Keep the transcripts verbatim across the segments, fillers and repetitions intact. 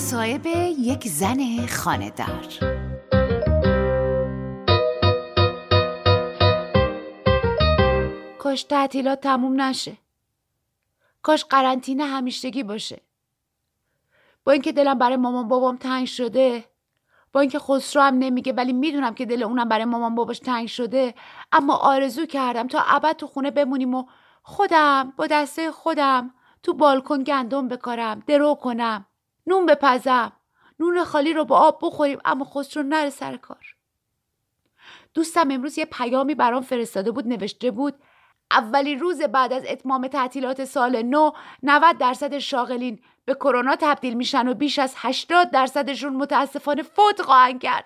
مصائب یک زن خانه‌دار. کاش تعطیلات تموم نشه. کاش قرنطینه همیشگی باشه. با اینکه دلم برای مامان بابام تنگ شده، با اینکه خسرو هم نمیگه ولی میدونم که دل اونم برای مامان باباش تنگ شده، اما آرزو کردم تا ابد تو خونه بمونیم و خودم با دسته خودم تو بالکن گندم بکارم، درو کنم، نون بپزم، نون خالی رو با آب بخوریم، اما خسرو نره سر کار. دوستم امروز یه پیامی برام فرستاده بود، نوشته بود اولین روز بعد از اتمام تعطیلات سال نو نود درصد شاغلین به کرونا تبدیل میشن و بیش از هشتاد درصدشون متاسفانه فوت خواهند کرد.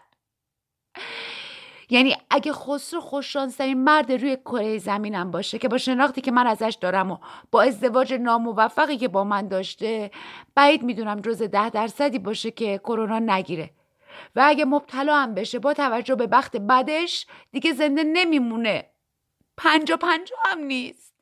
یعنی اگه خسرو خوششانس‌ترین مرد روی کره زمینم باشه که با شناختی که من ازش دارم و با ازدواج ناموفقی که با من داشته، بعید میدونم جز ده درصدی باشه که کرونا نگیره و اگه مبتلا هم بشه با توجه به بخت بدش دیگه زنده نمیمونه. پنجا پنجا هم نیست.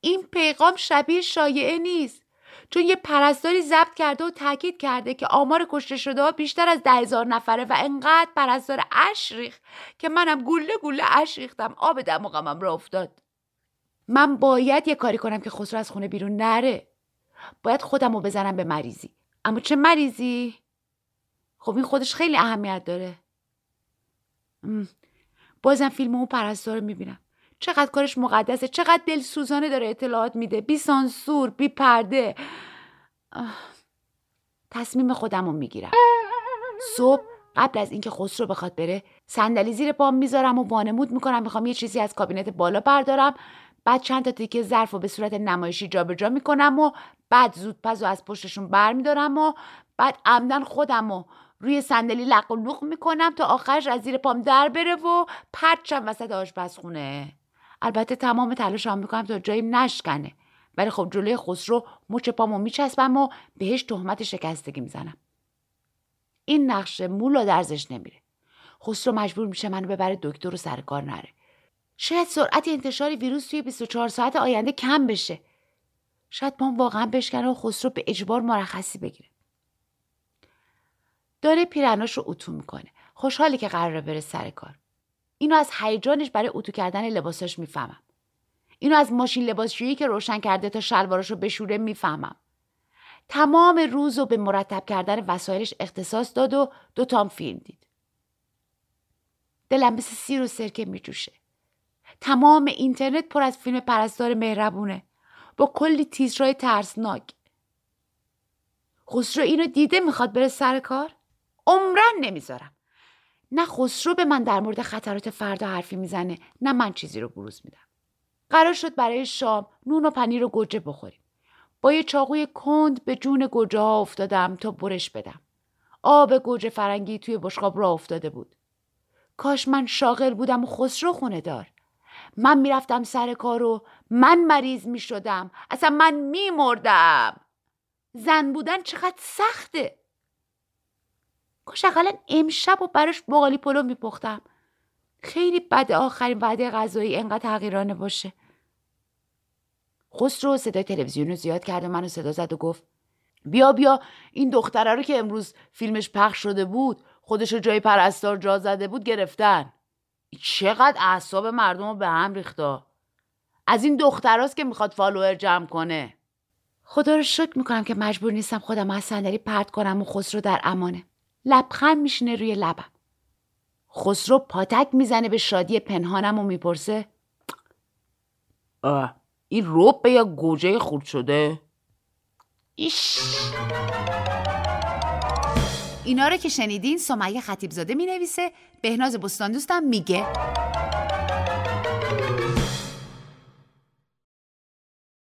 این پیغام شبیه شایعه نیست، چون یه پرستاری ضبط کرده و تاکید کرده که آمار کشته شده ها بیشتر از ده هزار نفره و انقدر پرستار اش ریخت که منم گله گله اش ریختم، آب دماغم را افتاد. من باید یه کاری کنم که خسرو از خونه بیرون نره. باید خودم رو بزنم به مریضی. اما چه مریضی؟ خب این خودش خیلی اهمیت داره. بازم فیلم اون پرستار رو میبینم. چقدر کارش مقدسه، چقدر دلسوزانه داره اطلاعات میده، بی سانسور، بی پرده. آه. تصمیم خودم رو میگیرم. صبح قبل از اینکه خسرو بخواد بره صندلی زیر پام میذارم و وانمود میکنم میخوام یه چیزی از کابینت بالا بردارم، بعد چند تا تیکه ظرف رو به صورت نمایشی جابجا میکنم و بعد زودپز رو از پشتشون برمیدارم و بعد عمدن خودم رو روی صندلی لق و لوق میکنم تا آخرش از زیر پام در بره و پرتشم وسط آشپزخونه. البته تمام تلاشم میکنم تا جایم نشکنه، ولی خب جلوی خسرو مچ پامو میچسبم و بهش تهمت شکستگی میزنم. این نقشه مولا درزش نمیره. خسرو مجبور میشه منو ببره دکتر رو سر کار نره. شاید سرعت انتشار ویروس توی بیست و چهار ساعت آینده کم بشه. شاید پام واقعا بشکنه و خسرو به اجبار مرخصی بگیره. داره پیرناش رو اتو میکنه. خوشحالی که قراره بره سر کار. اینو از هیجانش برای اتو کردن لباساش میفهمم. اینو از ماشین لباسشویی که روشن کرده تا شلواراشو بشوره میفهمم. تمام روزو به مرتب کردن وسایلش اختصاص داد و دوتام فیلم دید. دلم مثل سیر و سرکه میجوشه. تمام اینترنت پر از فیلم پرستار مهربونه با کلی تیترهای ترسناک. خسرو اینو دیده میخواد بره سر کار؟ عمرن نمیذارم. نه خسرو به من در مورد خطرات فردا حرفی میزنه، نه من چیزی رو بروز میدم. قرار شد برای شام نون و پنیر و گوجه بخوریم. با یه چاقوی کند به جون گوجه ها افتادم تا برش بدم. آب گوجه فرنگی توی بشقاب راه افتاده بود. کاش من شاغل بودم و خسرو خونه دار. من میرفتم سر کار و من مریض میشدم. اصلا من میمردم. زن بودن چقدر سخته. کاش اقلا امشب و براش باقالی پلو میپختم. خیلی بد آخرین وعده غذایی انقدر حقیرانه باشه. خسرو صدای تلویزیون رو زیاد کرد و منو صدا زد و گفت بیا بیا این دختره رو که امروز فیلمش پخش شده بود، خودش رو جای پرستار جا زده بود، گرفتن. چقدر اعصاب مردم رو به هم ریختا. از این دختراست که میخواد فالوور جمع کنه. خدا رو شکر میکنم که مجبور نیستم خودم از صندلی پرت کنم و خسرو در امانه. لبخند میشینه روی لبم. خسرو پاتک میزنه به شادی پنهانم و میپرسه آه این رب یا گوجه خورد شده؟ ایش. اینا رو که شنیدین سمیه خطیبزاده مینویسه، بهناز بستاندوستم میگه.